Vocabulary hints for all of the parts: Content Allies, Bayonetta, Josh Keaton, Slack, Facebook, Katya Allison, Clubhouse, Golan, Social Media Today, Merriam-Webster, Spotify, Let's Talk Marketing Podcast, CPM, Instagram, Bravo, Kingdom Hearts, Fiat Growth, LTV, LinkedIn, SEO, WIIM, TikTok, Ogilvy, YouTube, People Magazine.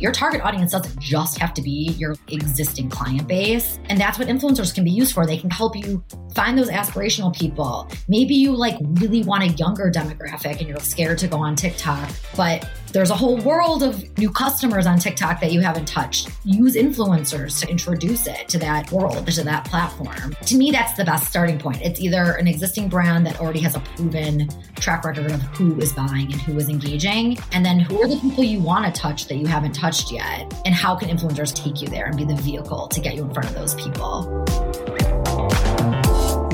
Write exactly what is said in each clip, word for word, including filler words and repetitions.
Your target audience doesn't just have to be your existing client base. And that's what influencers can be used for. They can help you find those aspirational people. Maybe you like really want a younger demographic and you're scared to go on TikTok, but there's a whole world of new customers on TikTok that you haven't touched. Use influencers to introduce it to that world, to that platform. To me, that's the best starting point. It's either an existing brand that already has a proven track record of who is buying and who is engaging, and then who are the people you want to touch that you haven't touched yet, and how can influencers take you there and be the vehicle to get you in front of those people.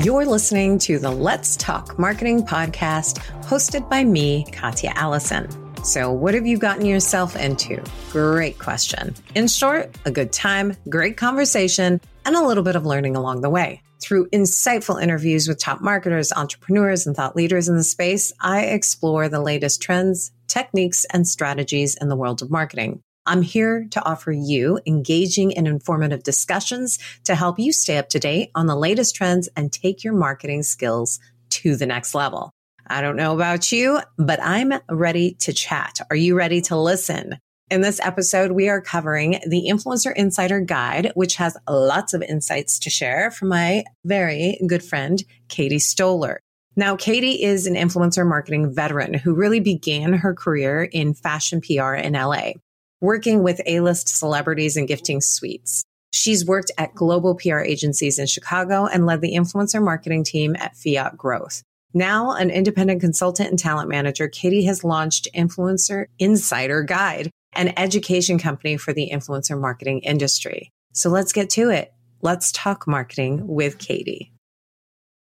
You're listening to the Let's Talk Marketing Podcast, hosted by me, Katya Allison. So what have you gotten yourself into? Great question. In short, a good time, great conversation, and a little bit of learning along the way. Through insightful interviews with top marketers, entrepreneurs, and thought leaders in the space, I explore the latest trends, techniques, and strategies in the world of marketing. I'm here to offer you engaging and informative discussions to help you stay up to date on the latest trends and take your marketing skills to the next level. I don't know about you, but I'm ready to chat. Are you ready to listen? In this episode, we are covering the Influencer Insider Guide, which has lots of insights to share from my very good friend, Katie Stoller. Now, Katie is an influencer marketing veteran who really began her career in fashion P R in L A, working with A-list celebrities and gifting suites. She's worked at global P R agencies in Chicago and led the influencer marketing team at Fiat Growth. Now an independent consultant and talent manager, Katie has launched Influencer Insider Guide, an education company for the influencer marketing industry. So let's get to it. Let's talk marketing with Katie.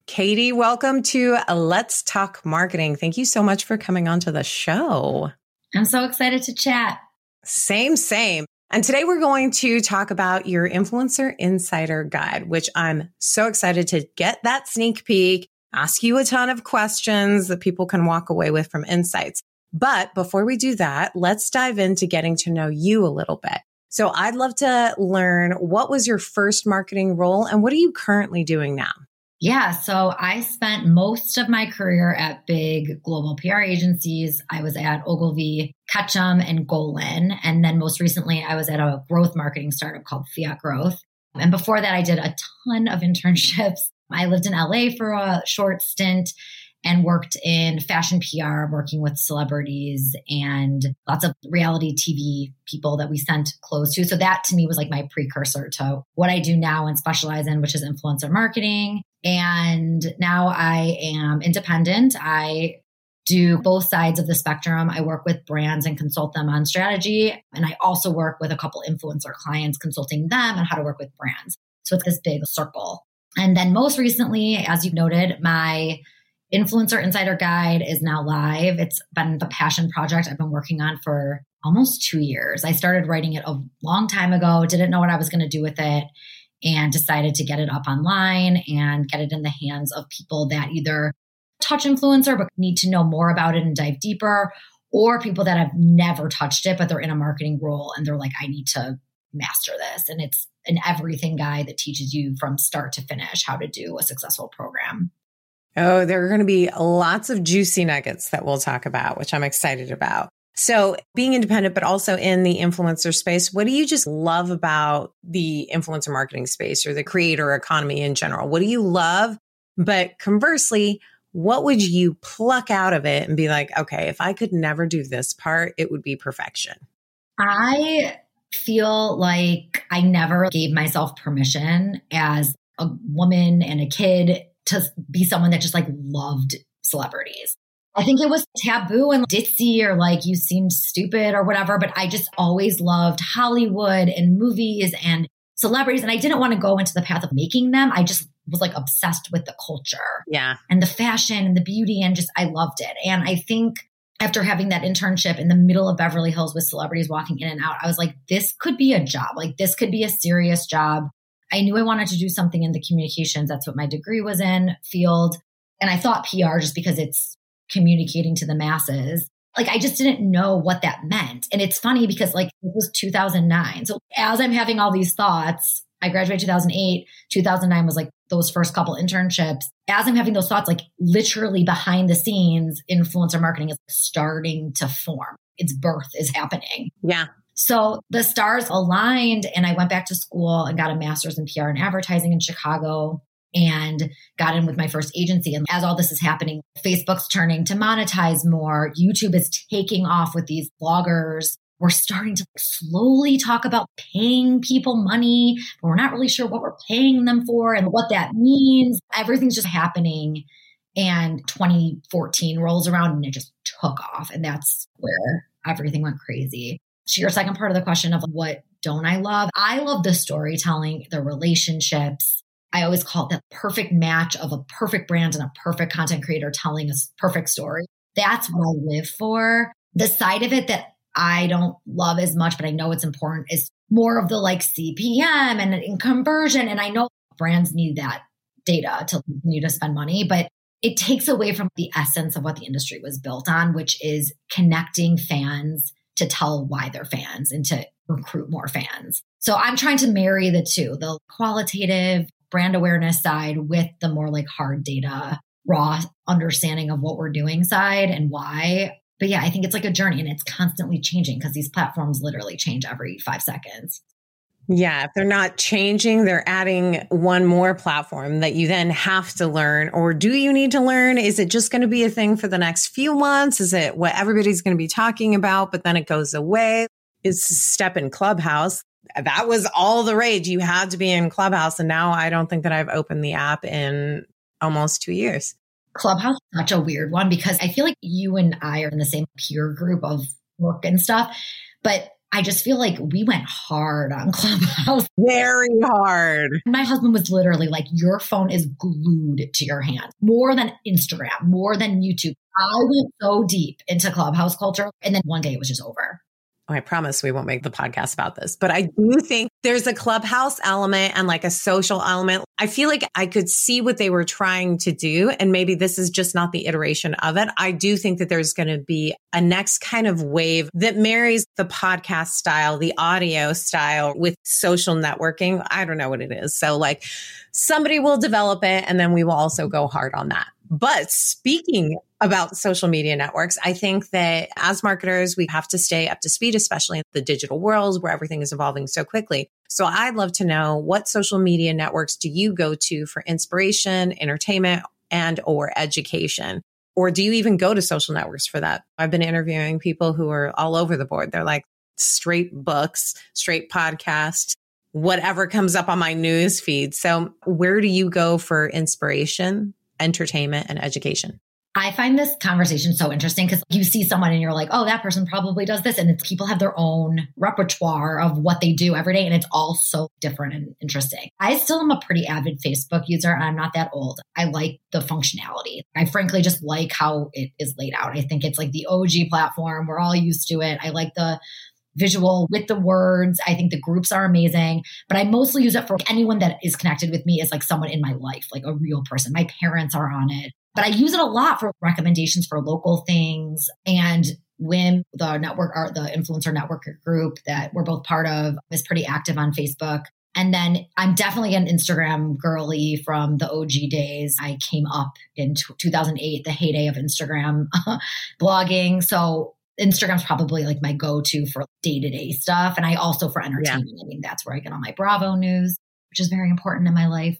Katie, welcome to Let's Talk Marketing. Thank you so much for coming onto the show. I'm so excited to chat. Same, same. And today we're going to talk about your Influencer Insider Guide, which I'm so excited to get that sneak peek, ask you a ton of questions that people can walk away with from insights. But before we do that, let's dive into getting to know you a little bit. So I'd love to learn, what was your first marketing role and what are you currently doing now? Yeah, so I spent most of my career at big global P R agencies. I was at Ogilvy, Ketchum, and Golan. And then most recently, I was at a growth marketing startup called Fiat Growth. And before that, I did a ton of internships. I lived in L A for a short stint and worked in fashion P R, working with celebrities and lots of reality T V people that we sent clothes to. So that to me was like my precursor to what I do now and specialize in, which is influencer marketing. And now I am independent. I do both sides of the spectrum. I work with brands and consult them on strategy. And I also work with a couple influencer clients, consulting them on how to work with brands. So it's this big circle. And then most recently, as you've noted, my Influencer Insider Guide is now live. It's been a passion project I've been working on for almost two years. I started writing it a long time ago, didn't know what I was going to do with it, and decided to get it up online and get it in the hands of people that either touch influencer but need to know more about it and dive deeper, or people that have never touched it, but they're in a marketing role and they're like, I need to master this. And it's an everything guide that teaches you from start to finish how to do a successful program. Oh, there are going to be lots of juicy nuggets that we'll talk about, which I'm excited about. So being independent, but also in the influencer space, what do you just love about the influencer marketing space or the creator economy in general? What do you love? But conversely, what would you pluck out of it and be like, okay, if I could never do this part, it would be perfection? I feel like I never gave myself permission as a woman and a kid to be someone that just like loved celebrities. I think it was taboo and ditzy or like you seemed stupid or whatever, but I just always loved Hollywood and movies and celebrities. And I didn't want to go into the path of making them. I just was like obsessed with the culture, yeah, and the fashion and the beauty, and just I loved it. And I think after having that internship in the middle of Beverly Hills with celebrities walking in and out, I was like, this could be a job. Like this could be a serious job. I knew I wanted to do something in the communications. That's what my degree was in field. And I thought P R just because it's communicating to the masses. Like I just didn't know what that meant. And it's funny because like it was two thousand nine. So as I'm having all these thoughts, I graduated two thousand eight, two thousand nine was like those first couple internships. As I'm having those thoughts, like literally behind the scenes, influencer marketing is starting to form. Its birth is happening. Yeah. So the stars aligned and I went back to school and got a master's in P R and advertising in Chicago and got in with my first agency. And as all this is happening, Facebook's turning to monetize more. YouTube is taking off with these bloggers. We're starting to slowly talk about paying people money, but we're not really sure what we're paying them for and what that means. Everything's just happening. And twenty fourteen rolls around and it just took off. And that's where everything went crazy. To your second part of the question of what don't I love? I love the storytelling, the relationships. I always call it the perfect match of a perfect brand and a perfect content creator telling a perfect story. That's what I live for. The side of it that I don't love as much, but I know it's important, is more of the like C P M and, and conversion. And I know brands need that data to continue to spend money, but it takes away from the essence of what the industry was built on, which is connecting fans to tell why they're fans and to recruit more fans. So I'm trying to marry the two, the qualitative brand awareness side with the more like hard data, raw understanding of what we're doing side and why. But yeah, I think it's like a journey and it's constantly changing because these platforms literally change every five seconds. Yeah, if they're not changing, they're adding one more platform that you then have to learn. Or do you need to learn? Is it just going to be a thing for the next few months? Is it what everybody's going to be talking about, but then it goes away? It's a step in Clubhouse. That was all the rage. You had to be in Clubhouse. And now I don't think that I've opened the app in almost two years. Clubhouse is such a weird one because I feel like you and I are in the same peer group of work and stuff, but I just feel like we went hard on Clubhouse. Very hard. My husband was literally like, your phone is glued to your hand, more than Instagram, more than YouTube. I went so deep into Clubhouse culture. And then one day it was just over. I promise we won't make the podcast about this, but I do think there's a Clubhouse element and like a social element. I feel like I could see what they were trying to do. And maybe this is just not the iteration of it. I do think that there's going to be a next kind of wave that marries the podcast style, the audio style with social networking. I don't know what it is. So like somebody will develop it and then we will also go hard on that. But speaking about social media networks, I think that as marketers, we have to stay up to speed, especially in the digital world where everything is evolving so quickly. So I'd love to know, what social media networks do you go to for inspiration, entertainment, and or education? Or do you even go to social networks for that? I've been interviewing people who are all over the board. They're like straight books, straight podcasts, whatever comes up on my news feed. So where do you go for inspiration, entertainment, and education? I find this conversation so interesting because you see someone and you're like, oh, that person probably does this. And it's people have their own repertoire of what they do every day. And it's all so different and interesting. I still am a pretty avid Facebook user. And I'm not that old. I like the functionality. I frankly just like how it is laid out. I think it's like the O G platform. We're all used to it. I like the visual with the words. I think the groups are amazing, but I mostly use it for anyone that is connected with me is like someone in my life, like a real person. My parents are on it, but I use it a lot for recommendations for local things. And W I I M, the network, or the influencer network group that we're both part of, is pretty active on Facebook. And then I'm definitely an Instagram girly from the O G days. I came up in two thousand eight, the heyday of Instagram blogging. So Instagram's probably like my go-to for day-to-day stuff. And I also for entertainment. Yeah. I mean, that's where I get all my Bravo news, which is very important in my life.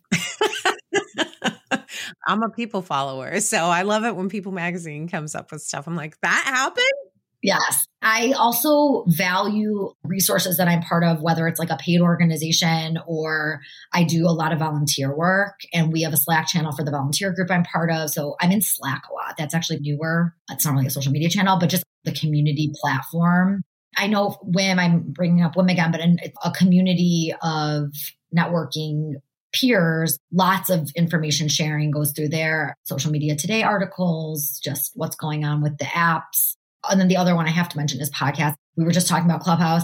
I'm a People follower. So I love it when People Magazine comes up with stuff. I'm like, that happened? Yes. I also value resources that I'm part of, whether it's like a paid organization or I do a lot of volunteer work. And we have a Slack channel for the volunteer group I'm part of. So I'm in Slack a lot. That's actually newer. It's not really a social media channel, but just the community platform. I know W I I M, I'm bringing up W I I M again, but it's a community of networking peers. Lots of information sharing goes through there. Social Media Today articles, just what's going on with the apps. And then the other one I have to mention is podcasts. We were just talking about Clubhouse.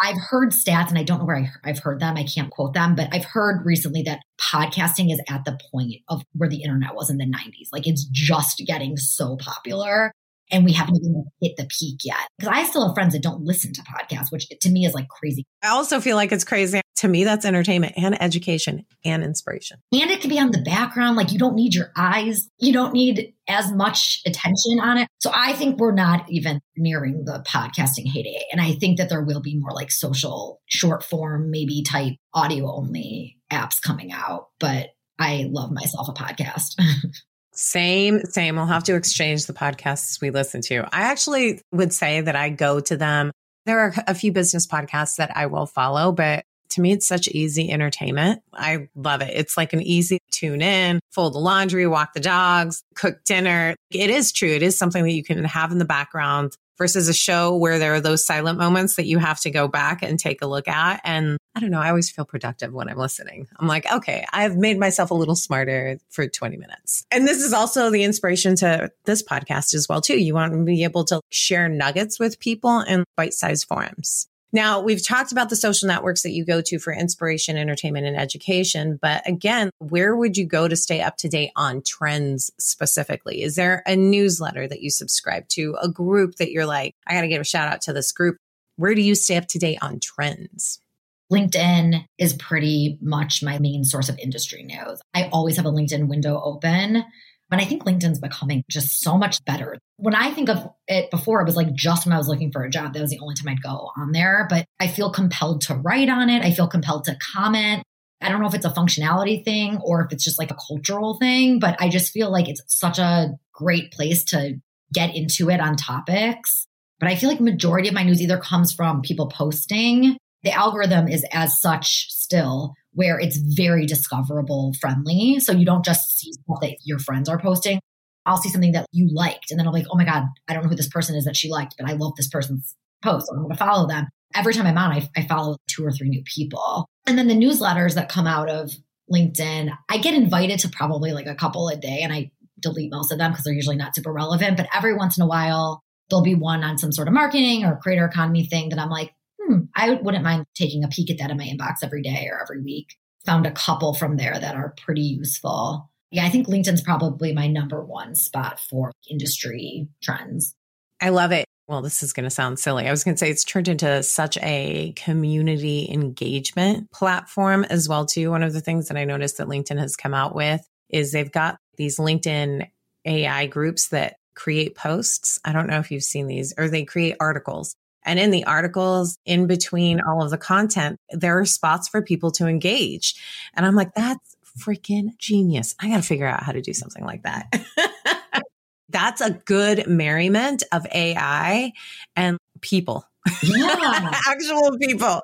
I've heard stats, and I don't know where I, I've heard them. I can't quote them, but I've heard recently that podcasting is at the point of where the internet was in the nineties. Like it's just getting so popular. And we haven't even hit the peak yet. Because I still have friends that don't listen to podcasts, which to me is like crazy. I also feel like it's crazy. To me, that's entertainment and education and inspiration. And it can be on the background. Like you don't need your eyes. You don't need as much attention on it. So I think we're not even nearing the podcasting heyday. And I think that there will be more like social short form, maybe type audio only apps coming out. But I love myself a podcast. Same, same. We'll have to exchange the podcasts we listen to. I actually would say that I go to them. There are a few business podcasts that I will follow, but to me, it's such easy entertainment. I love it. It's like an easy tune in, fold the laundry, walk the dogs, cook dinner. It is true. It is something that you can have in the background versus a show where there are those silent moments that you have to go back and take a look at. And I don't know, I always feel productive when I'm listening. I'm like, okay, I've made myself a little smarter for twenty minutes. And this is also the inspiration to this podcast as well, too. You want to be able to share nuggets with people in bite-sized forums. Now, we've talked about the social networks that you go to for inspiration, entertainment, and education. But again, where would you go to stay up to date on trends specifically? Is there a newsletter that you subscribe to, a group that you're like, I got to give a shout out to this group? Where do you stay up to date on trends? LinkedIn is pretty much my main source of industry news. I always have a LinkedIn window open. And I think LinkedIn's becoming just so much better. When I think of it before, it was like just when I was looking for a job, that was the only time I'd go on there. But I feel compelled to write on it. I feel compelled to comment. I don't know if it's a functionality thing or if it's just like a cultural thing, but I just feel like it's such a great place to get into it on topics. But I feel like majority of my news either comes from people posting. The algorithm is as such still where it's very discoverable friendly. So you don't just see stuff that your friends are posting. I'll see something that you liked. And then I'm like, oh my God, I don't know who this person is that she liked, but I love this person's post. So I'm going to follow them. Every time I'm on, I, I follow two or three new people. And then the newsletters that come out of LinkedIn, I get invited to probably like a couple a day and I delete most of them because they're usually not super relevant. But every once in a while, there'll be one on some sort of marketing or creator economy thing that I'm like, I wouldn't mind taking a peek at that in my inbox every day or every week. Found a couple from there that are pretty useful. Yeah, I think LinkedIn's probably my number one spot for industry trends. I love it. Well, this is going to sound silly. I was going to say it's turned into such a community engagement platform as well, too. One of the things that I noticed that LinkedIn has come out with is they've got these LinkedIn A I groups that create posts. I don't know if you've seen these, or they create articles. And in the articles, in between all of the content, there are spots for people to engage. And I'm like, that's freaking genius. I got to figure out how to do something like that. That's a good merriment of A I and people. Yeah. Actual people.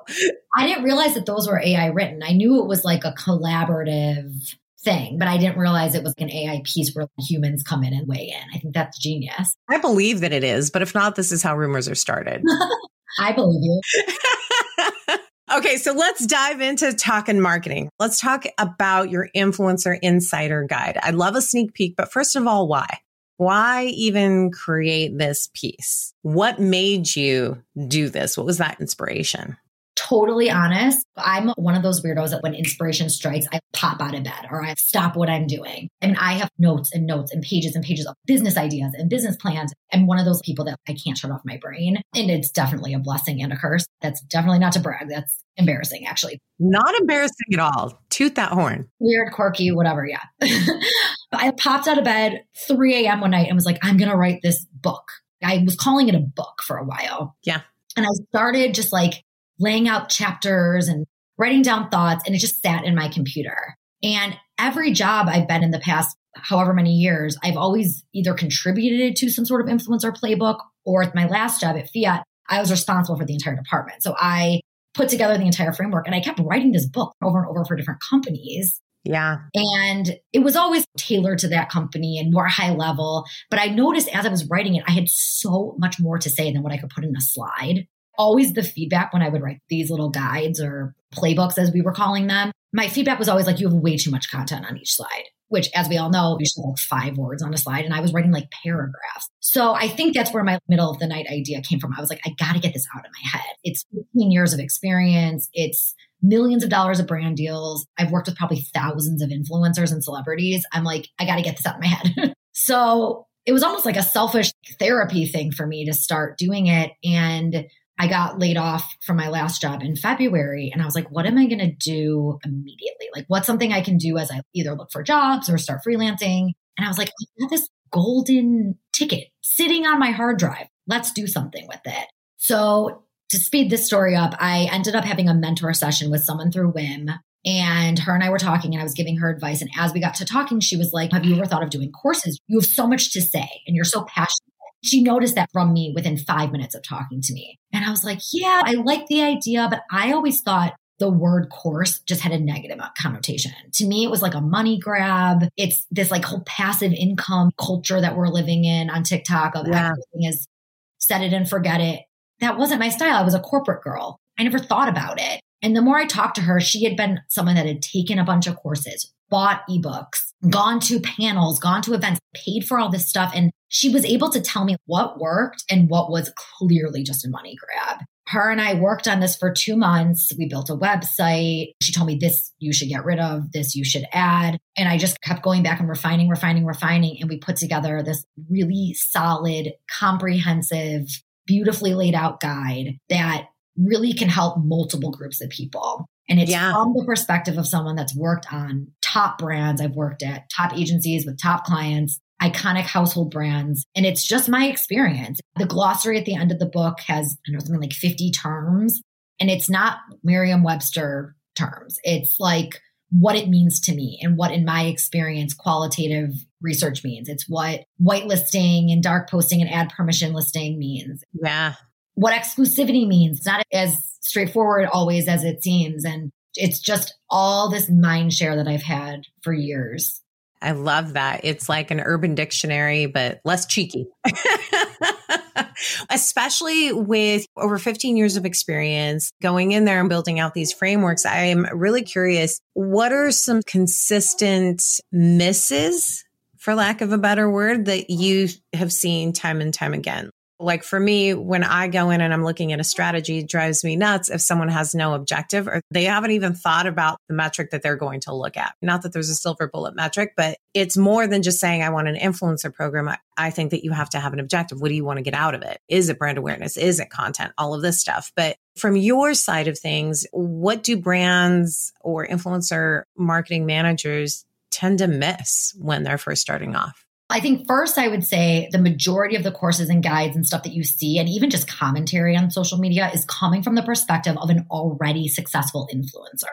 I didn't realize that those were A I written. I knew it was like a collaborative thing, but I didn't realize it was an A I piece where humans come in and weigh in. I think that's genius. I believe that it is, but if not, this is how rumors are started. I believe you. Okay, so let's dive into talking marketing. Let's talk about your Influencer Insider Guide. I love a sneak peek, but first of all, why? Why even create this piece? What made you do this? What was that inspiration? Totally honest, I'm one of those weirdos that when inspiration strikes, I pop out of bed or I stop what I'm doing. I mean, I have notes and notes and pages and pages of business ideas and business plans. I'm one of those people that I can't shut off my brain. And it's definitely a blessing and a curse. That's definitely not to brag. That's embarrassing, actually. Not embarrassing at all. Toot that horn. Weird, quirky, whatever. Yeah. I popped out of bed three a.m. one night and was like, I'm going to write this book. I was calling it a book for a while. Yeah. And I started just like, laying out chapters and writing down thoughts. And it just sat in my computer. And every job I've been in the past, however many years, I've always either contributed to some sort of influencer playbook, or at my last job at Fiat, I was responsible for the entire department. So I put together the entire framework and I kept writing this book over and over for different companies. Yeah. And it was always tailored to that company and more high level. But I noticed as I was writing it, I had so much more to say than what I could put in a slide. Always the feedback when I would write these little guides or playbooks, as we were calling them, my feedback was always like, you have way too much content on each slide, which as we all know, you should have like five words on a slide. And I was writing like paragraphs. So I think that's where my middle of the night idea came from. I was like, I got to get this out of my head. It's fifteen years of experience. It's millions of dollars of brand deals. I've worked with probably thousands of influencers and celebrities. I'm like, I got to get this out of my head. So it was almost like a selfish therapy thing for me to start doing it. And I got laid off from my last job in February. And I was like, what am I going to do immediately? Like, what's something I can do as I either look for jobs or start freelancing? And I was like, I have this golden ticket sitting on my hard drive. Let's do something with it. So to speed this story up, I ended up having a mentor session with someone through W I I M. And her and I were talking and I was giving her advice. And as we got to talking, she was like, have you ever thought of doing courses? You have so much to say and you're so passionate. She noticed that from me within five minutes of talking to me. And I was like, yeah, I like the idea, but I always thought the word course just had a negative connotation. To me, it was like a money grab. It's this like whole passive income culture that we're living in on TikTok of yeah. everything is set it and forget it. That wasn't my style. I was a corporate girl. I never thought about it. And the more I talked to her, she had been someone that had taken a bunch of courses, bought ebooks, gone to panels, gone to events, paid for all this stuff. And she was able to tell me what worked and what was clearly just a money grab. Her and I worked on this for two months. We built a website. She told me this you should get rid of, this you should add. And I just kept going back and refining, refining, refining. And we put together this really solid, comprehensive, beautifully laid out guide that really can help multiple groups of people. And it's yeah. from the perspective of someone that's worked on top brands. I've worked at top agencies with top clients, iconic household brands. And it's just my experience. The glossary at the end of the book has, I don't know, something like fifty terms. And it's not Merriam-Webster terms. It's like what it means to me and what in my experience qualitative research means. It's what whitelisting and dark posting and ad permission listing means. Yeah. What exclusivity means. It's not as straightforward always as it seems. And it's just all this mind share that I've had for years. I love that. It's like an urban dictionary, but less cheeky. Especially with over fifteen years of experience going in there and building out these frameworks, I am really curious, what are some consistent misses, for lack of a better word, that you have seen time and time again? Like for me, when I go in and I'm looking at a strategy, it drives me nuts if someone has no objective or they haven't even thought about the metric that they're going to look at. Not that there's a silver bullet metric, but it's more than just saying, I want an influencer program. I, I think that you have to have an objective. What do you want to get out of it? Is it brand awareness? Is it content? All of this stuff. But from your side of things, what do brands or influencer marketing managers tend to miss when they're first starting off? I think first, I would say the majority of the courses and guides and stuff that you see, and even just commentary on social media, is coming from the perspective of an already successful influencer.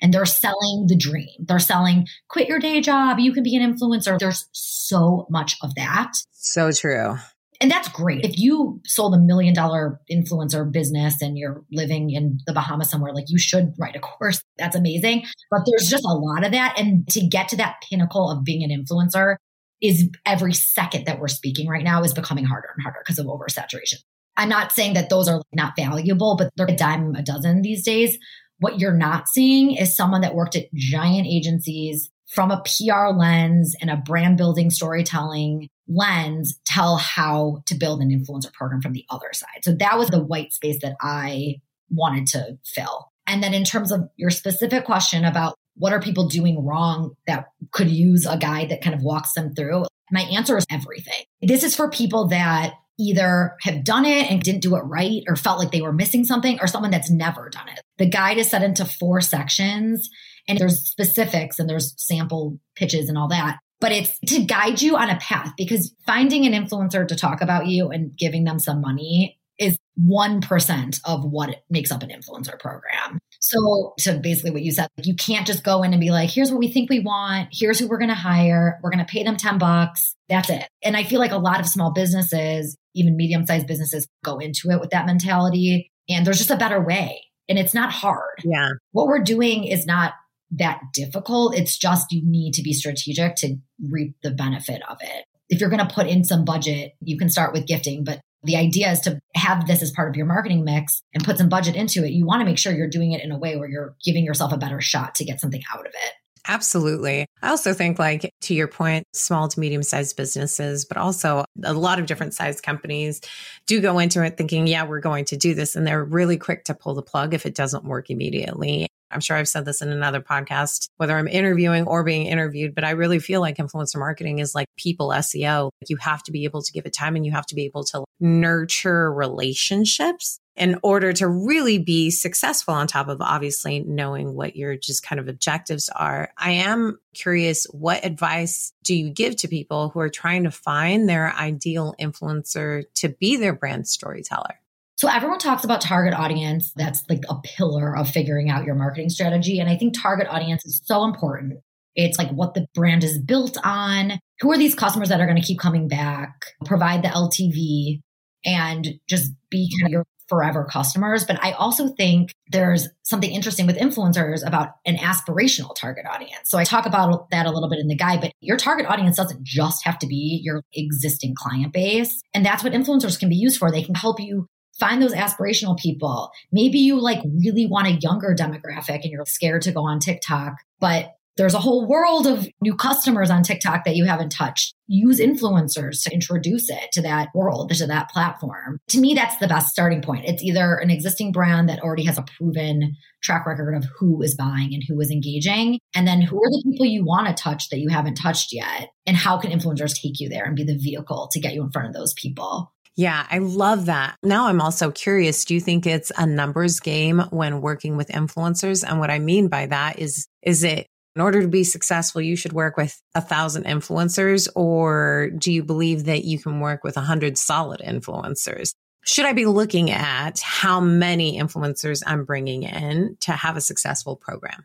And they're selling the dream. They're selling, quit your day job. You can be an influencer. There's so much of that. So true. And that's great. If you sold a million dollar influencer business and you're living in the Bahamas somewhere, like you should write a course. That's amazing. But there's just a lot of that. And to get to that pinnacle of being an influencer, is every second that we're speaking right now is becoming harder and harder because of oversaturation. I'm not saying that those are not valuable, but they're a dime a dozen these days. What you're not seeing is someone that worked at giant agencies from a P R lens and a brand building storytelling lens tell how to build an influencer program from the other side. So that was the white space that I wanted to fill. And then in terms of your specific question about what are people doing wrong that could use a guide that kind of walks them through? My answer is everything. This is for people that either have done it and didn't do it right or felt like they were missing something, or someone that's never done it. The guide is set into four sections and there's specifics and there's sample pitches and all that. But it's to guide you on a path, because finding an influencer to talk about you and giving them some money is one percent of what makes up an influencer program. So to basically what you said, you can't just go in and be like, here's what we think we want. Here's who we're going to hire. We're going to pay them ten bucks. That's it. And I feel like a lot of small businesses, even medium-sized businesses, go into it with that mentality. And there's just a better way. And it's not hard. Yeah. What we're doing is not that difficult. It's just you need to be strategic to reap the benefit of it. If you're going to put in some budget, you can start with gifting, but the idea is to have this as part of your marketing mix and put some budget into it. You want to make sure you're doing it in a way where you're giving yourself a better shot to get something out of it. Absolutely. I also think, like, to your point, small to medium-sized businesses, but also a lot of different sized companies do go into it thinking, yeah, we're going to do this. And they're really quick to pull the plug if it doesn't work immediately. I'm sure I've said this in another podcast, whether I'm interviewing or being interviewed, but I really feel like influencer marketing is like people S E O. You have to be able to give it time and you have to be able to nurture relationships in order to really be successful, on top of obviously knowing what your just kind of objectives are. I am curious, what advice do you give to people who are trying to find their ideal influencer to be their brand storyteller? So everyone talks about target audience. That's like a pillar of figuring out your marketing strategy. And I think target audience is so important. It's like what the brand is built on. Who are these customers that are going to keep coming back? Provide the L T V and just be kind of your forever customers. But I also think there's something interesting with influencers about an aspirational target audience. So I talk about that a little bit in the guide, but your target audience doesn't just have to be your existing client base. And that's what influencers can be used for. They can help you find those aspirational people. Maybe you like really want a younger demographic and you're scared to go on TikTok, but there's a whole world of new customers on TikTok that you haven't touched. Use influencers to introduce it to that world, to that platform. To me, that's the best starting point. It's either an existing brand that already has a proven track record of who is buying and who is engaging. And then who are the people you want to touch that you haven't touched yet? And how can influencers take you there and be the vehicle to get you in front of those people? Yeah, I love that. Now I'm also curious, do you think it's a numbers game when working with influencers? And what I mean by that is, is it in order to be successful, you should work with a thousand influencers, or do you believe that you can work with a hundred solid influencers? Should I be looking at how many influencers I'm bringing in to have a successful program?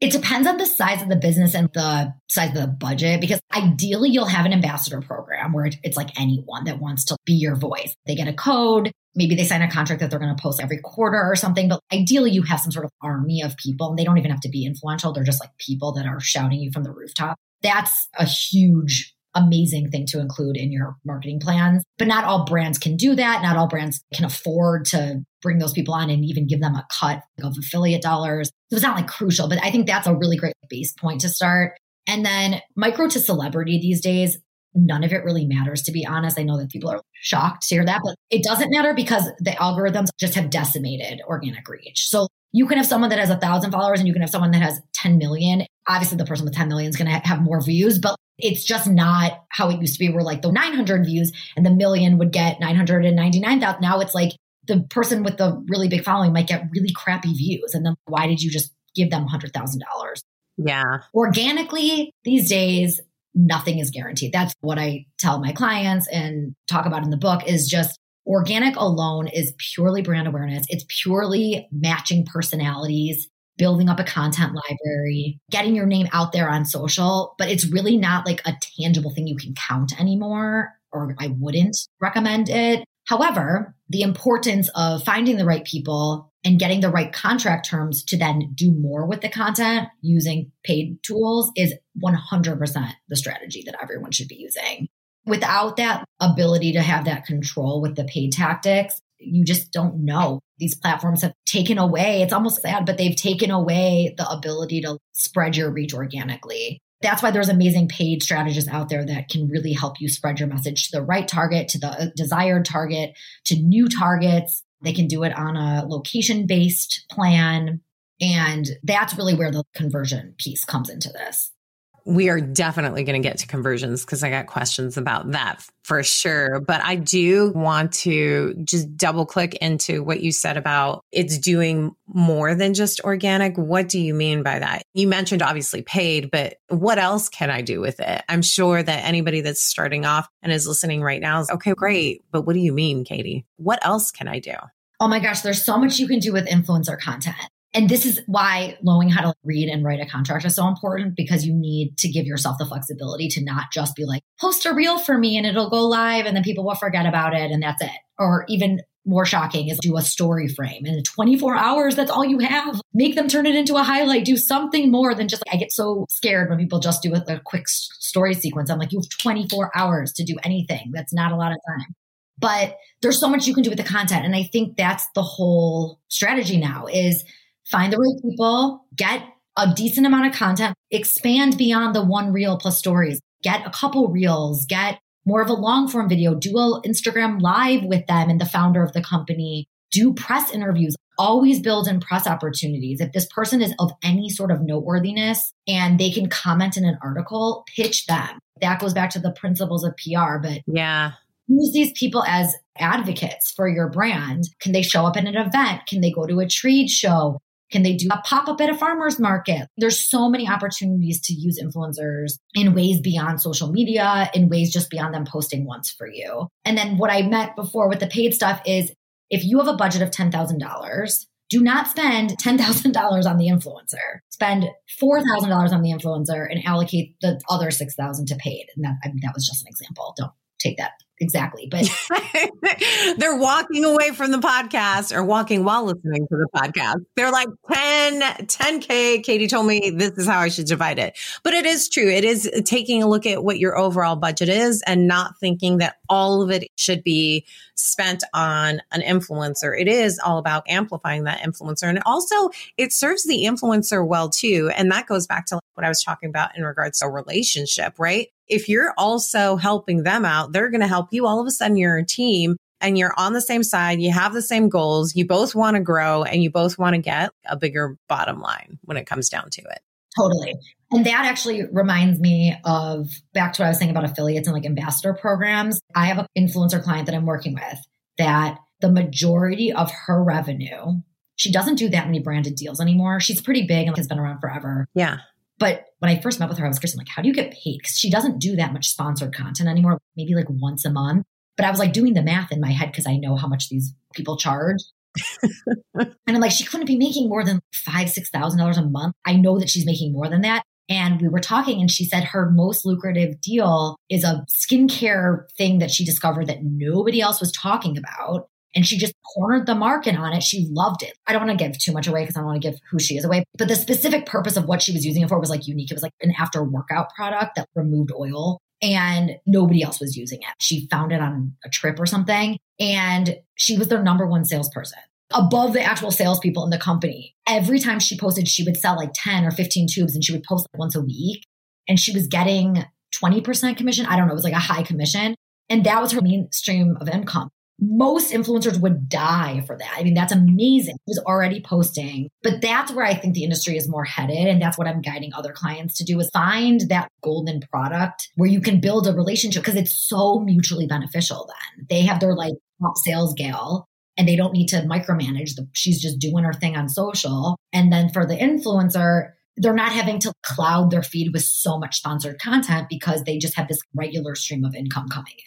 It depends on the size of the business and the size of the budget, because ideally you'll have an ambassador program where it's like anyone that wants to be your voice. They get a code, maybe they sign a contract that they're going to post every quarter or something, but ideally you have some sort of army of people, and they don't even have to be influential. They're just like people that are shouting you from the rooftop. That's a huge, amazing thing to include in your marketing plans, but not all brands can do that. Not all brands can afford to bring those people on and even give them a cut of affiliate dollars. So it's not like crucial, but I think that's a really great base point to start. And then micro to celebrity these days, none of it really matters, to be honest. I know that people are shocked to hear that, but it doesn't matter because the algorithms just have decimated organic reach. So you can have someone that has a thousand followers and you can have someone that has ten million. Obviously the person with ten million is going to have more views, but it's just not how it used to be where like the nine hundred views and the million would get nine hundred ninety-nine thousand. Now it's like the person with the really big following might get really crappy views. And then why did you just give them one hundred thousand dollars? Yeah. Organically, these days, nothing is guaranteed. That's what I tell my clients and talk about in the book, is just organic alone is purely brand awareness. It's purely matching personalities, building up a content library, getting your name out there on social, but it's really not like a tangible thing you can count anymore, or I wouldn't recommend it. However, the importance of finding the right people and getting the right contract terms to then do more with the content using paid tools is one hundred percent the strategy that everyone should be using. Without that ability to have that control with the paid tactics, you just don't know. These platforms have taken away, it's almost sad, but they've taken away the ability to spread your reach organically. That's why there's amazing paid strategists out there that can really help you spread your message to the right target, to the desired target, to new targets. They can do it on a location-based plan. And that's really where the conversion piece comes into this. We are definitely going to get to conversions because I got questions about that for sure. But I do want to just double click into what you said about it's doing more than just organic. What do you mean by that? You mentioned obviously paid, but what else can I do with it? I'm sure that anybody that's starting off and is listening right now is, okay, great. But what do you mean, Katie? What else can I do? Oh my gosh, there's so much you can do with influencer content. And this is why knowing how to read and write a contract is so important, because you need to give yourself the flexibility to not just be like, post a reel for me and it'll go live and then people will forget about it and that's it. Or even more shocking is do a story frame and in twenty-four hours, that's all you have. Make them turn it into a highlight. Do something more than just, I get so scared when people just do a, a quick story sequence. I'm like, you have twenty-four hours to do anything. That's not a lot of time. But there's so much you can do with the content. And I think that's the whole strategy now is find the right people, get a decent amount of content, expand beyond the one reel plus stories, get a couple reels, get more of a long form video, do an Instagram live with them and the founder of the company, do press interviews. Always build in press opportunities. If this person is of any sort of noteworthiness and they can comment in an article, pitch them. That goes back to the principles of P R, but yeah, use these people as advocates for your brand. Can they show up at an event? Can they go to a trade show? Can they do a pop-up at a farmer's market? There's so many opportunities to use influencers in ways beyond social media, in ways just beyond them posting once for you. And then what I meant before with the paid stuff is if you have a budget of ten thousand dollars, do not spend ten thousand dollars on the influencer. Spend four thousand dollars on the influencer and allocate the other six thousand dollars to paid. And that, I mean, that was just an example. Don't take that exactly, but they're walking away from the podcast or walking while listening to the podcast. They're like ten, ten K. Katie told me this is how I should divide it. But it is true. It is taking a look at what your overall budget is and not thinking that all of it should be spent on an influencer. It is all about amplifying that influencer. And also it serves the influencer well too. And that goes back to what I was talking about in regards to a relationship, right? If you're also helping them out, they're going to help you. All of a sudden, you're a team and you're on the same side. You have the same goals. You both want to grow and you both want to get a bigger bottom line when it comes down to it. Totally. And that actually reminds me of back to what I was saying about affiliates and like ambassador programs. I have an influencer client that I'm working with that the majority of her revenue, she doesn't do that many branded deals anymore. She's pretty big and has been around forever. Yeah. But when I first met with her, I was curious, I'm like, how do you get paid? Because she doesn't do that much sponsored content anymore, maybe like once a month. But I was like doing the math in my head because I know how much these people charge. And I'm like, she couldn't be making more than five, six thousand dollars a month. I know that she's making more than that. And we were talking and she said her most lucrative deal is a skincare thing that she discovered that nobody else was talking about. And she just cornered the market on it. She loved it. I don't want to give too much away because I don't want to give who she is away. But the specific purpose of what she was using it for was like unique. It was like an after-workout product that removed oil and nobody else was using it. She found it on a trip or something. And she was their number one salesperson above the actual salespeople in the company. Every time she posted, she would sell like ten or fifteen tubes and she would post once a week. And she was getting twenty percent commission. I don't know. It was like a high commission. And that was her main stream of income. Most influencers would die for that. I mean, that's amazing. Who's already posting. But that's where I think the industry is more headed. And that's what I'm guiding other clients to do is find that golden product where you can build a relationship because it's so mutually beneficial then. They have their like top sales gal and they don't need to micromanage. The, she's just doing her thing on social. And then for the influencer, they're not having to cloud their feed with so much sponsored content because they just have this regular stream of income coming in.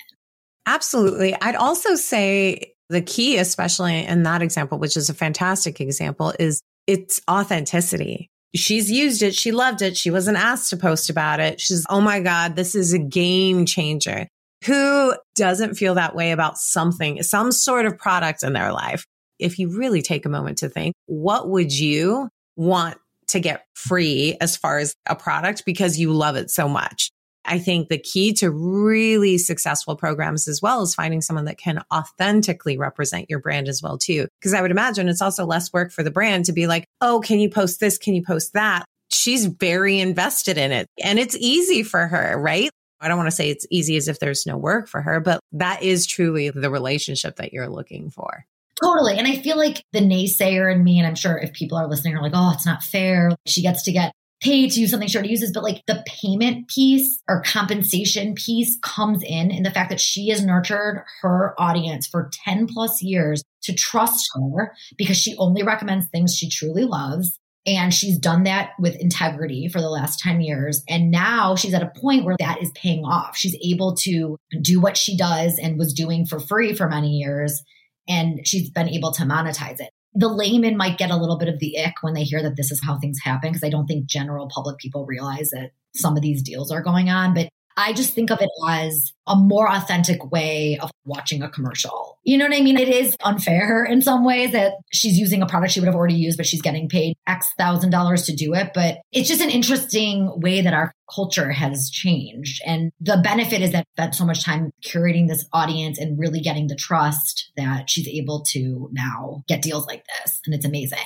Absolutely. I'd also say the key, especially in that example, which is a fantastic example, is it's authenticity. She's used it. She loved it. She wasn't asked to post about it. She's, oh my God, this is a game changer. Who doesn't feel that way about something, some sort of product in their life? If you really take a moment to think, what would you want to get free as far as a product because you love it so much? I think the key to really successful programs as well is finding someone that can authentically represent your brand as well too. Because I would imagine it's also less work for the brand to be like, oh, can you post this? Can you post that? She's very invested in it and it's easy for her, right? I don't want to say it's easy as if there's no work for her, but that is truly the relationship that you're looking for. Totally. And I feel like the naysayer in me, and I'm sure if people are listening are like, oh, it's not fair. She gets to get pay to use something she already uses, but like the payment piece or compensation piece comes in in the fact that she has nurtured her audience for ten plus years to trust her because she only recommends things she truly loves. And she's done that with integrity for the last ten years. And now she's at a point where that is paying off. She's able to do what she does and was doing for free for many years. And she's been able to monetize it. The layman might get a little bit of the ick when they hear that this is how things happen, because I don't think general public people realize that some of these deals are going on. But I just think of it as a more authentic way of watching a commercial. You know what I mean? It is unfair in some ways that she's using a product she would have already used, but she's getting paid X thousand dollars to do it. But it's just an interesting way that our culture has changed. And the benefit is that I spent so much time curating this audience and really getting the trust that she's able to now get deals like this. And it's amazing.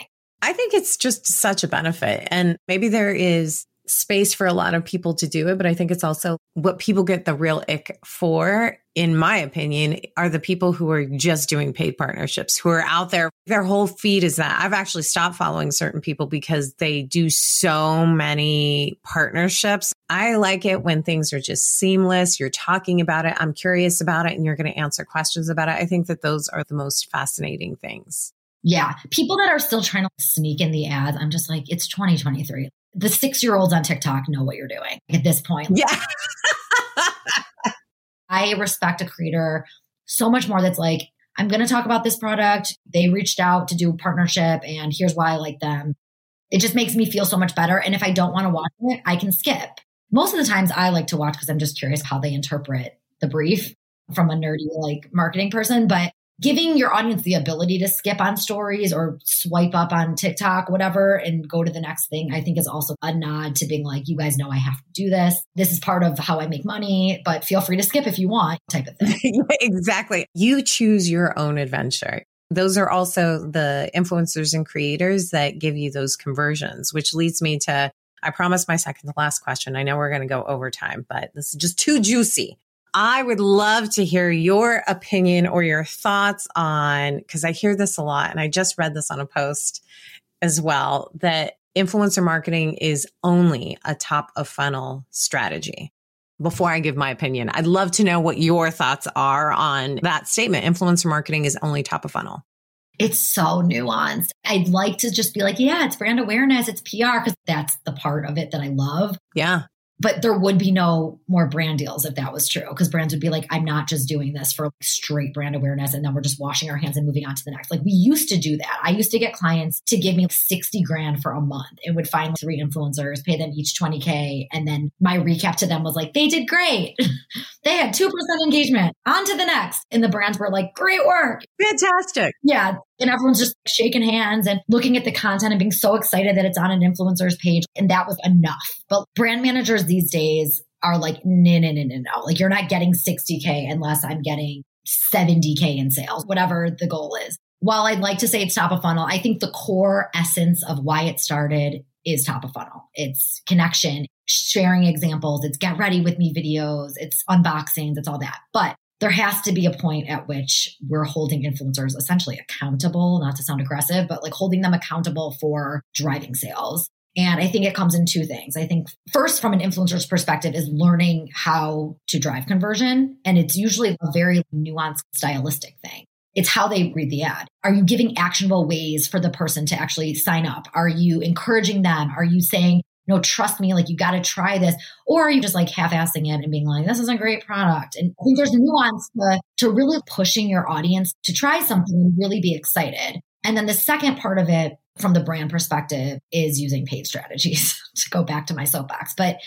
I think it's just such a benefit. And maybe there is space for a lot of people to do it, but I think it's also what people get the real ick for, in my opinion, are the people who are just doing paid partnerships, who are out there. Their whole feed is that. I've actually stopped following certain people because they do so many partnerships. I like it when things are just seamless. You're talking about it. I'm curious about it, and you're going to answer questions about it. I think that those are the most fascinating things. Yeah. People that are still trying to sneak in the ads, I'm just like, it's twenty twenty-three. The six-year-olds on TikTok know what you're doing at this point. Yeah. I respect a creator so much more that's like, I'm going to talk about this product. They reached out to do a partnership and here's why I like them. It just makes me feel so much better. And if I don't want to watch it, I can skip. Most of the times I like to watch because I'm just curious how they interpret the brief from a nerdy like marketing person. But giving your audience the ability to skip on stories or swipe up on TikTok, whatever, and go to the next thing, I think is also a nod to being like, you guys know I have to do this. This is part of how I make money, but feel free to skip if you want, type of thing. Exactly. You choose your own adventure. Those are also the influencers and creators that give you those conversions, which leads me to, I promise, my second to last question. I know we're going to go over time, but this is just too juicy. I would love to hear your opinion or your thoughts on, because I hear this a lot, and I just read this on a post as well, that influencer marketing is only a top of funnel strategy. Before I give my opinion, I'd love to know what your thoughts are on that statement. Influencer marketing is only top of funnel. It's so nuanced. I'd like to just be like, yeah, it's brand awareness, it's P R, because that's the part of it that I love. Yeah. But there would be no more brand deals if that was true, because brands would be like, I'm not just doing this for straight brand awareness and then we're just washing our hands and moving on to the next. Like, we used to do that. I used to get clients to give me sixty grand for a month and would find three influencers, pay them each twenty K. And then my recap to them was like, they did great. They had two percent engagement. On to the next. And the brands were like, great work. Fantastic. Yeah. And everyone's just shaking hands and looking at the content and being so excited that it's on an influencer's page. And that was enough. But brand managers these days are like, no, no, no, no, no. Like, you're not getting sixty K unless I'm getting seventy K in sales, whatever the goal is. While I'd like to say it's top of funnel, I think the core essence of why it started is top of funnel. It's connection, sharing examples. It's get ready with me videos. It's unboxings. It's all that. But there has to be a point at which we're holding influencers essentially accountable, not to sound aggressive, but like holding them accountable for driving sales. And I think it comes in two things. I think first, from an influencer's perspective, is learning how to drive conversion. And it's usually a very nuanced stylistic thing. It's how they read the ad. Are you giving actionable ways for the person to actually sign up? Are you encouraging them? Are you saying, no, trust me, like, you got to try this? Or are you just like half-assing it and being like, this is a great product? And I think there's nuance to, to really pushing your audience to try something and really be excited. And then the second part of it, from the brand perspective, is using paid strategies to go back to my soapbox. But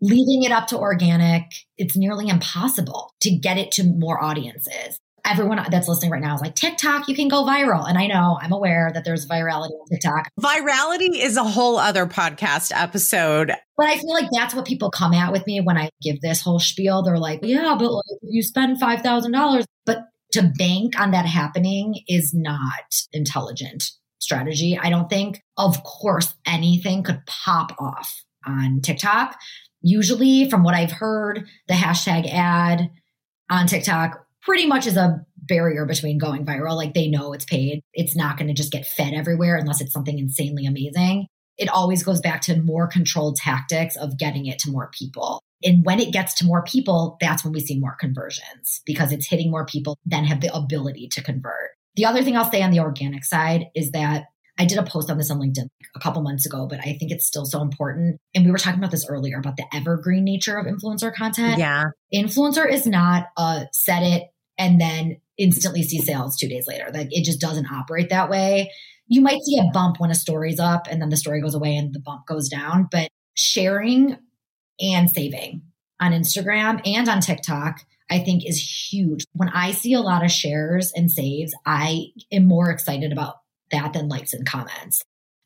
leaving it up to organic, it's nearly impossible to get it to more audiences. Everyone that's listening right now is like, TikTok, you can go viral. And I know, I'm aware that there's virality on TikTok. Virality is a whole other podcast episode. But I feel like that's what people come at with me when I give this whole spiel. They're like, yeah, but like, you spend five thousand dollars. But to bank on that happening is not intelligent strategy, I don't think. Of course, anything could pop off on TikTok. Usually, from what I've heard, the hashtag ad on TikTok pretty much is a barrier between going viral. Like, they know it's paid. It's not going to just get fed everywhere unless it's something insanely amazing. It always goes back to more controlled tactics of getting it to more people. And when it gets to more people, that's when we see more conversions, because it's hitting more people than have the ability to convert. The other thing I'll say on the organic side is that I did a post on this on LinkedIn a couple months ago, but I think it's still so important. And we were talking about this earlier about the evergreen nature of influencer content. Yeah. Influencer is not a set it and then instantly see sales two days later. Like, it just doesn't operate that way. You might see a bump when a story's up and then the story goes away and the bump goes down, but sharing and saving on Instagram and on TikTok, I think, is huge. When I see a lot of shares and saves, I am more excited about that than likes and comments,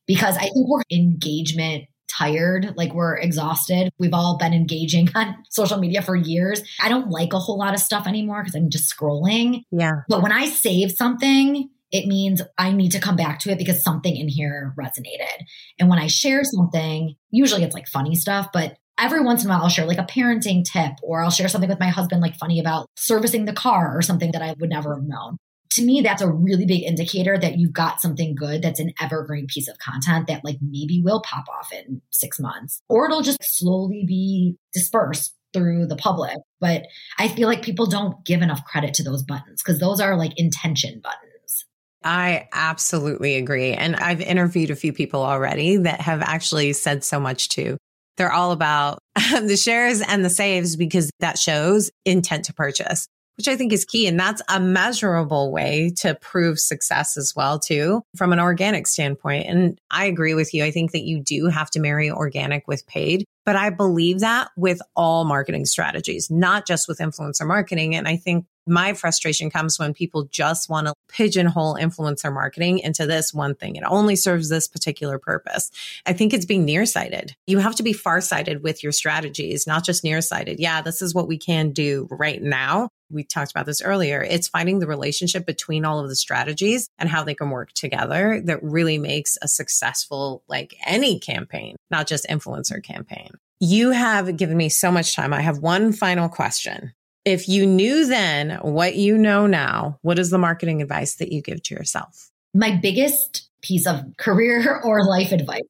because I think we're engagement tired. Like, we're exhausted. We've all been engaging on social media for years. I don't like a whole lot of stuff anymore because I'm just scrolling. Yeah. But when I save something, it means I need to come back to it because something in here resonated. And when I share something, usually it's like funny stuff, but every once in a while I'll share like a parenting tip, or I'll share something with my husband, like funny about servicing the car or something that I would never have known. To me, that's a really big indicator that you've got something good that's an evergreen piece of content that like maybe will pop off in six months, or it'll just slowly be dispersed through the public. But I feel like people don't give enough credit to those buttons because those are like intention buttons. I absolutely agree. And I've interviewed a few people already that have actually said so much too. They're all about the shares and the saves because that shows intent to purchase, which I think is key. And that's a measurable way to prove success as well, too, from an organic standpoint. And I agree with you. I think that you do have to marry organic with paid, but I believe that with all marketing strategies, not just with influencer marketing. And I think my frustration comes when people just want to pigeonhole influencer marketing into this one thing. It only serves this particular purpose. I think it's being nearsighted. You have to be farsighted with your strategies, not just nearsighted. Yeah, this is what we can do right now. We talked about this earlier. It's finding the relationship between all of the strategies and how they can work together that really makes a successful, like any campaign, not just influencer campaign. You have given me so much time. I have one final question. If you knew then what you know now, what is the marketing advice that you give to yourself? My biggest piece of career or life advice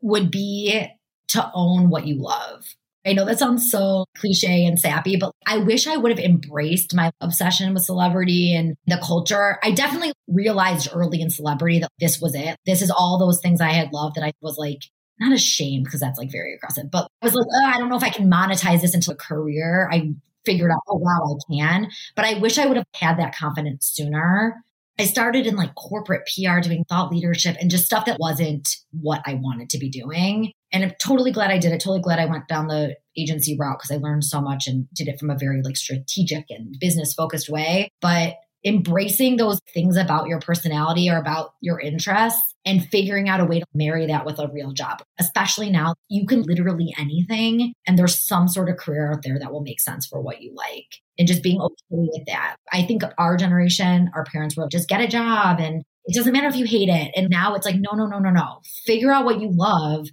would be to own what you love. I know that sounds so cliche and sappy, but I wish I would have embraced my obsession with celebrity and the culture. I definitely realized early in celebrity that this was it. This is all those things I had loved that I was like, not ashamed because that's like very aggressive, but I was like, oh, I don't know if I can monetize this into a career. I figured out, oh, wow, I can. But I wish I would have had that confidence sooner. I started in like corporate P R, doing thought leadership and just stuff that wasn't what I wanted to be doing. And I'm totally glad I did it. Totally glad I went down the agency route because I learned so much and did it from a very like strategic and business focused way. But embracing those things about your personality or about your interests and figuring out a way to marry that with a real job, especially now, you can literally anything. And there's some sort of career out there that will make sense for what you like. And just being okay with that. I think our generation, our parents were just get a job and it doesn't matter if you hate it. And now it's like, no, no, no, no, no. Figure out what you love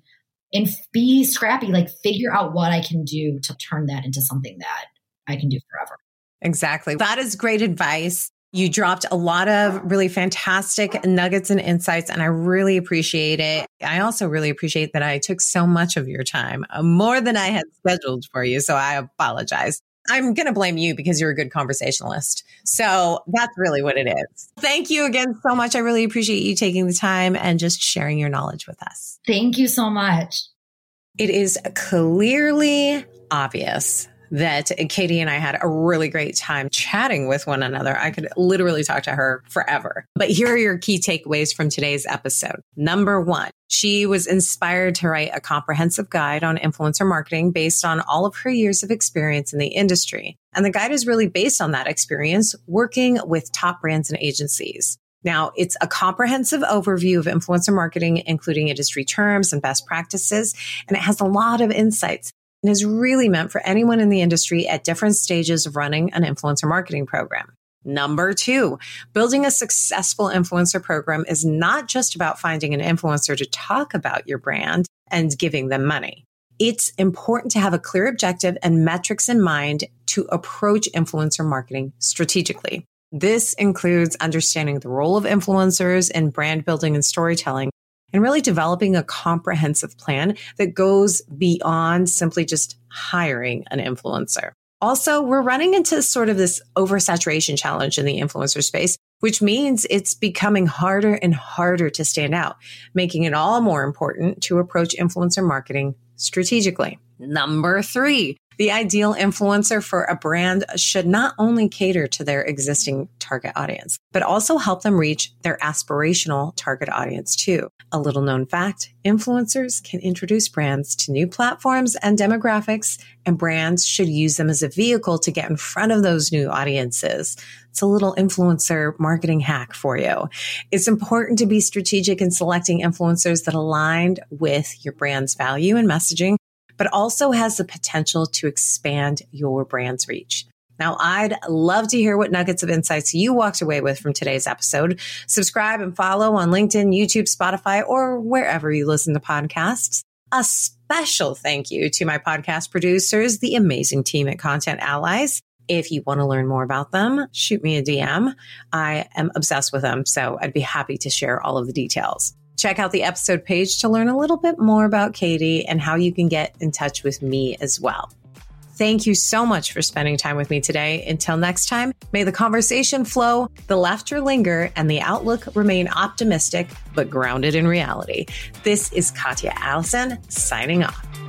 and be scrappy. Like figure out what I can do to turn that into something that I can do forever. Exactly. That is great advice. You dropped a lot of really fantastic nuggets and insights, and I really appreciate it. I also really appreciate that I took so much of your time, more than I had scheduled for you. So I apologize. I'm going to blame you because you're a good conversationalist. So that's really what it is. Thank you again so much. I really appreciate you taking the time and just sharing your knowledge with us. Thank you so much. It is clearly obvious that Katie and I had a really great time chatting with one another. I could literally talk to her forever. But here are your key takeaways from today's episode. Number one, she was inspired to write a comprehensive guide on influencer marketing based on all of her years of experience in the industry. And the guide is really based on that experience working with top brands and agencies. Now, it's a comprehensive overview of influencer marketing, including industry terms and best practices. And it has a lot of insights. And is really meant for anyone in the industry at different stages of running an influencer marketing program. Number two, building a successful influencer program is not just about finding an influencer to talk about your brand and giving them money. It's important to have a clear objective and metrics in mind to approach influencer marketing strategically. This includes understanding the role of influencers in brand building and storytelling, and really developing a comprehensive plan that goes beyond simply just hiring an influencer. Also, we're running into sort of this oversaturation challenge in the influencer space, which means it's becoming harder and harder to stand out, making it all more important to approach influencer marketing strategically. Number three, the ideal influencer for a brand should not only cater to their existing target audience, but also help them reach their aspirational target audience too. A little known fact, influencers can introduce brands to new platforms and demographics, and brands should use them as a vehicle to get in front of those new audiences. It's a little influencer marketing hack for you. It's important to be strategic in selecting influencers that aligned with your brand's value and messaging, but also has the potential to expand your brand's reach. Now, I'd love to hear what nuggets of insights you walked away with from today's episode. Subscribe and follow on LinkedIn, YouTube, Spotify, or wherever you listen to podcasts. A special thank you to my podcast producers, the amazing team at Content Allies. If you want to learn more about them, shoot me a D M. I am obsessed with them, so I'd be happy to share all of the details. Check out the episode page to learn a little bit more about Katie and how you can get in touch with me as well. Thank you so much for spending time with me today. Until next time, may the conversation flow, the laughter linger, and the outlook remain optimistic, but grounded in reality. This is Katya Allison signing off.